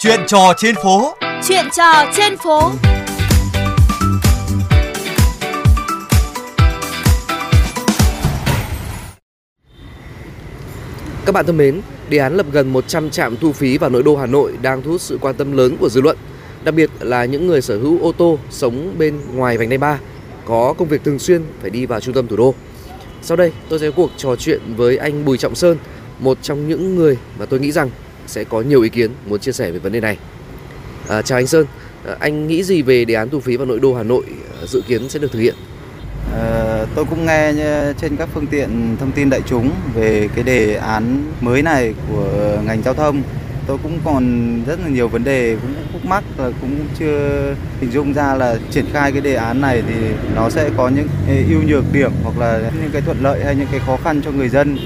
Chuyện trò trên phố. Chuyện trò trên phố. Các bạn thân mến, đề án lập gần 100 trạm thu phí vào nội đô Hà Nội đang thu hút sự quan tâm lớn của dư luận, đặc biệt là những người sở hữu ô tô sống bên ngoài vành đai 3, có công việc thường xuyên phải đi vào trung tâm thủ đô. Sau đây, tôi sẽ có cuộc trò chuyện với anh Bùi Trọng Sơn, một trong những người mà tôi nghĩ rằng sẽ có nhiều ý kiến muốn chia sẻ về vấn đề này. Chào anh Sơn, anh nghĩ gì về đề án thu phí vào nội đô Hà Nội dự kiến sẽ được thực hiện? Tôi cũng nghe trên các phương tiện thông tin đại chúng về cái đề án mới này của ngành giao thông. Tôi cũng còn rất là nhiều vấn đề, cũng khúc mắc, cũng chưa hình dung ra là triển khai cái đề án này thì nó sẽ có những ưu nhược điểm hoặc là những cái thuận lợi hay những cái khó khăn cho người dân.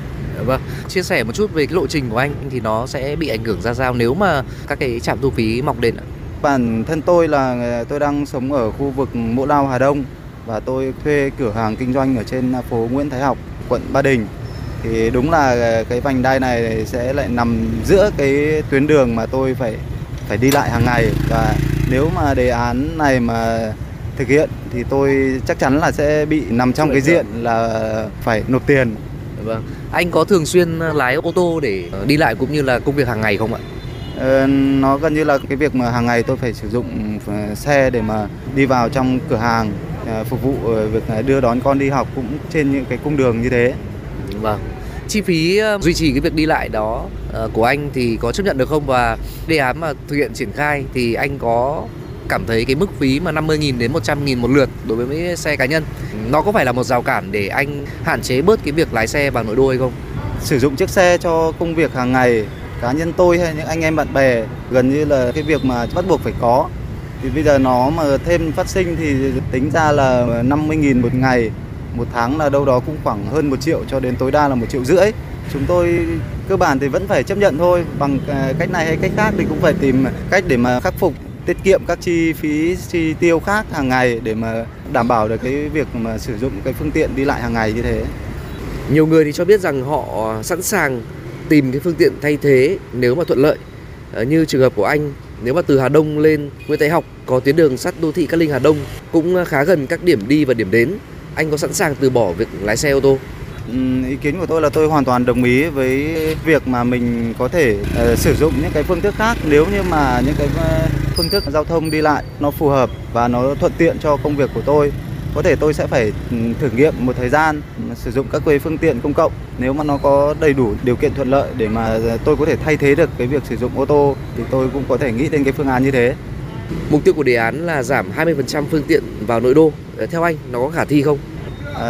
Vâng, chia sẻ một chút về cái lộ trình của anh thì nó sẽ bị ảnh hưởng ra sao nếu mà các cái trạm thu phí mọc lên ạ? Bản thân tôi là tôi đang sống ở khu vực Mộ Lao, Hà Đông và tôi thuê cửa hàng kinh doanh ở trên phố Nguyễn Thái Học, quận Ba Đình. Thì đúng là cái vành đai này sẽ lại nằm giữa cái tuyến đường mà tôi phải đi lại hàng ngày, và nếu mà đề án này mà thực hiện thì tôi chắc chắn là sẽ bị nằm trong cái diện là phải nộp tiền. Vâng. Anh có thường xuyên lái ô tô để đi lại cũng như là công việc hàng ngày không ạ? Nó gần như là cái việc mà hàng ngày tôi phải sử dụng xe để mà đi vào trong cửa hàng, phục vụ việc đưa đón con đi học cũng trên những cái cung đường như thế. Vâng. Chi phí duy trì cái việc đi lại đó của anh thì có chấp nhận được không? Và đề án mà thực hiện triển khai thì anh có cảm thấy cái mức phí mà 50.000 đến 100.000 một lượt đối với xe cá nhân nó có phải là một rào cản để anh hạn chế bớt cái việc lái xe vào nội đô hay không? Sử dụng chiếc xe cho công việc hàng ngày, cá nhân tôi hay những anh em bạn bè gần như là cái việc mà bắt buộc phải có. Thì bây giờ nó mà thêm phát sinh thì tính ra là 50.000 một ngày, một tháng là đâu đó cũng khoảng hơn 1 triệu cho đến tối đa là 1,5 triệu. Chúng tôi cơ bản thì vẫn phải chấp nhận thôi, bằng cách này hay cách khác thì cũng phải tìm cách để mà khắc phục, tiết kiệm các chi phí, chi tiêu khác hàng ngày để mà đảm bảo được cái việc mà sử dụng cái phương tiện đi lại hàng ngày như thế. Nhiều người thì cho biết rằng họ sẵn sàng tìm cái phương tiện thay thế nếu mà thuận lợi. Như trường hợp của anh, nếu mà từ Hà Đông lên Nguyễn Thái Học có tuyến đường sắt đô thị Cát Linh Hà Đông cũng khá gần các điểm đi và điểm đến. Anh có sẵn sàng từ bỏ việc lái xe ô tô? Ý kiến của tôi là tôi hoàn toàn đồng ý với việc mà mình có thể sử dụng những cái phương thức khác nếu như mà những cái phương thức giao thông đi lại nó phù hợp và nó thuận tiện cho công việc của tôi. Có thể tôi sẽ phải thử nghiệm một thời gian sử dụng các phương tiện công cộng, nếu mà nó có đầy đủ điều kiện thuận lợi để mà tôi có thể thay thế được cái việc sử dụng ô tô thì tôi cũng có thể nghĩ đến cái phương án như thế. Mục tiêu của đề án là giảm 20% phương tiện vào nội đô. Theo anh, nó có khả thi không?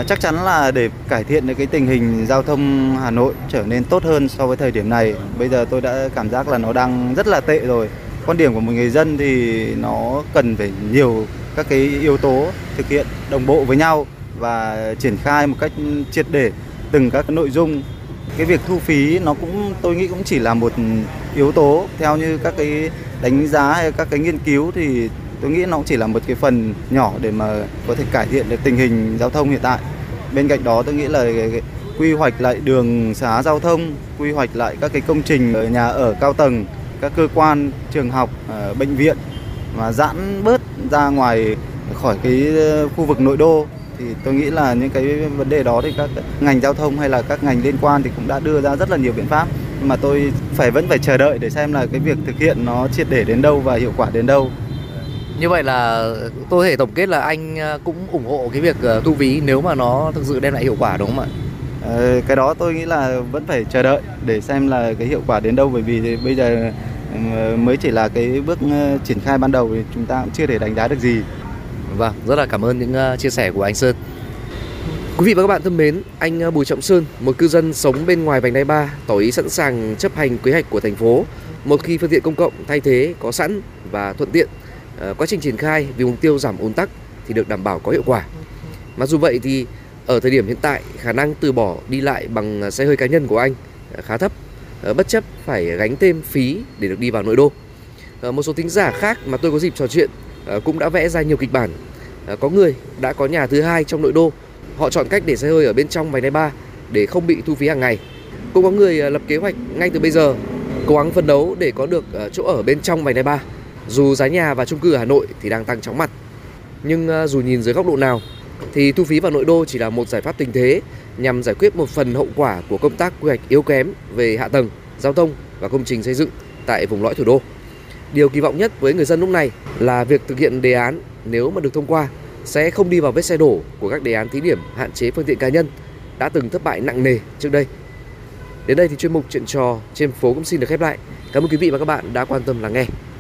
Chắc chắn là để cải thiện được cái tình hình giao thông Hà Nội trở nên tốt hơn so với thời điểm này. Bây giờ tôi đã cảm giác là nó đang rất là tệ rồi. Quan điểm của một người dân thì nó cần phải nhiều các cái yếu tố thực hiện đồng bộ với nhau và triển khai một cách triệt để từng các nội dung. Cái việc thu phí nó cũng, tôi nghĩ cũng chỉ là một yếu tố. Theo như các cái đánh giá hay các cái nghiên cứu thì tôi nghĩ nó cũng chỉ là một cái phần nhỏ để mà có thể cải thiện được tình hình giao thông hiện tại. Bên cạnh đó tôi nghĩ là quy hoạch lại đường xá giao thông, quy hoạch lại các cái công trình ở nhà ở cao tầng, các cơ quan, trường học, bệnh viện mà giãn bớt ra ngoài khỏi cái khu vực nội đô thì tôi nghĩ là những cái vấn đề đó thì các ngành giao thông hay là các ngành liên quan thì cũng đã đưa ra rất là nhiều biện pháp. Nhưng mà tôi vẫn phải chờ đợi để xem là cái việc thực hiện nó triệt để đến đâu và hiệu quả đến đâu. Như vậy là tôi có thể tổng kết là anh cũng ủng hộ cái việc thu phí nếu mà nó thực sự đem lại hiệu quả, đúng không ạ? Cái đó tôi nghĩ là vẫn phải chờ đợi để xem là cái hiệu quả đến đâu, bởi vì bây giờ mới chỉ là cái bước triển khai ban đầu thì chúng ta cũng chưa thể đánh giá được gì. Vâng, rất là cảm ơn những chia sẻ của anh Sơn. Quý vị và các bạn thân mến, anh Bùi Trọng Sơn, một cư dân sống bên ngoài vành đai 3, tỏ ý sẵn sàng chấp hành quy hoạch của thành phố một khi phương tiện công cộng thay thế có sẵn và thuận tiện. Quá trình triển khai vì mục tiêu giảm ùn tắc thì được đảm bảo có hiệu quả. Mặc dù vậy thì ở thời điểm hiện tại, khả năng từ bỏ đi lại bằng xe hơi cá nhân của anh khá thấp, bất chấp phải gánh thêm phí để được đi vào nội đô. Một số thính giả khác mà tôi có dịp trò chuyện cũng đã vẽ ra nhiều kịch bản. Có người đã có nhà thứ hai trong nội đô, họ chọn cách để xe hơi ở bên trong vành đai 3 để không bị thu phí hàng ngày. Cũng có người lập kế hoạch ngay từ bây giờ cố gắng phấn đấu để có được chỗ ở bên trong vành đai 3. Dù giá nhà và chung cư ở Hà Nội thì đang tăng chóng mặt, nhưng dù nhìn dưới góc độ nào thì thu phí vào nội đô chỉ là một giải pháp tình thế nhằm giải quyết một phần hậu quả của công tác quy hoạch yếu kém về hạ tầng, giao thông và công trình xây dựng tại vùng lõi thủ đô. Điều kỳ vọng nhất với người dân lúc này là việc thực hiện đề án, nếu mà được thông qua, sẽ không đi vào vết xe đổ của các đề án thí điểm hạn chế phương tiện cá nhân đã từng thất bại nặng nề trước đây. Đến đây thì chuyên mục Chuyện trò trên phố cũng xin được khép lại. Cảm ơn quý vị và các bạn đã quan tâm lắng nghe.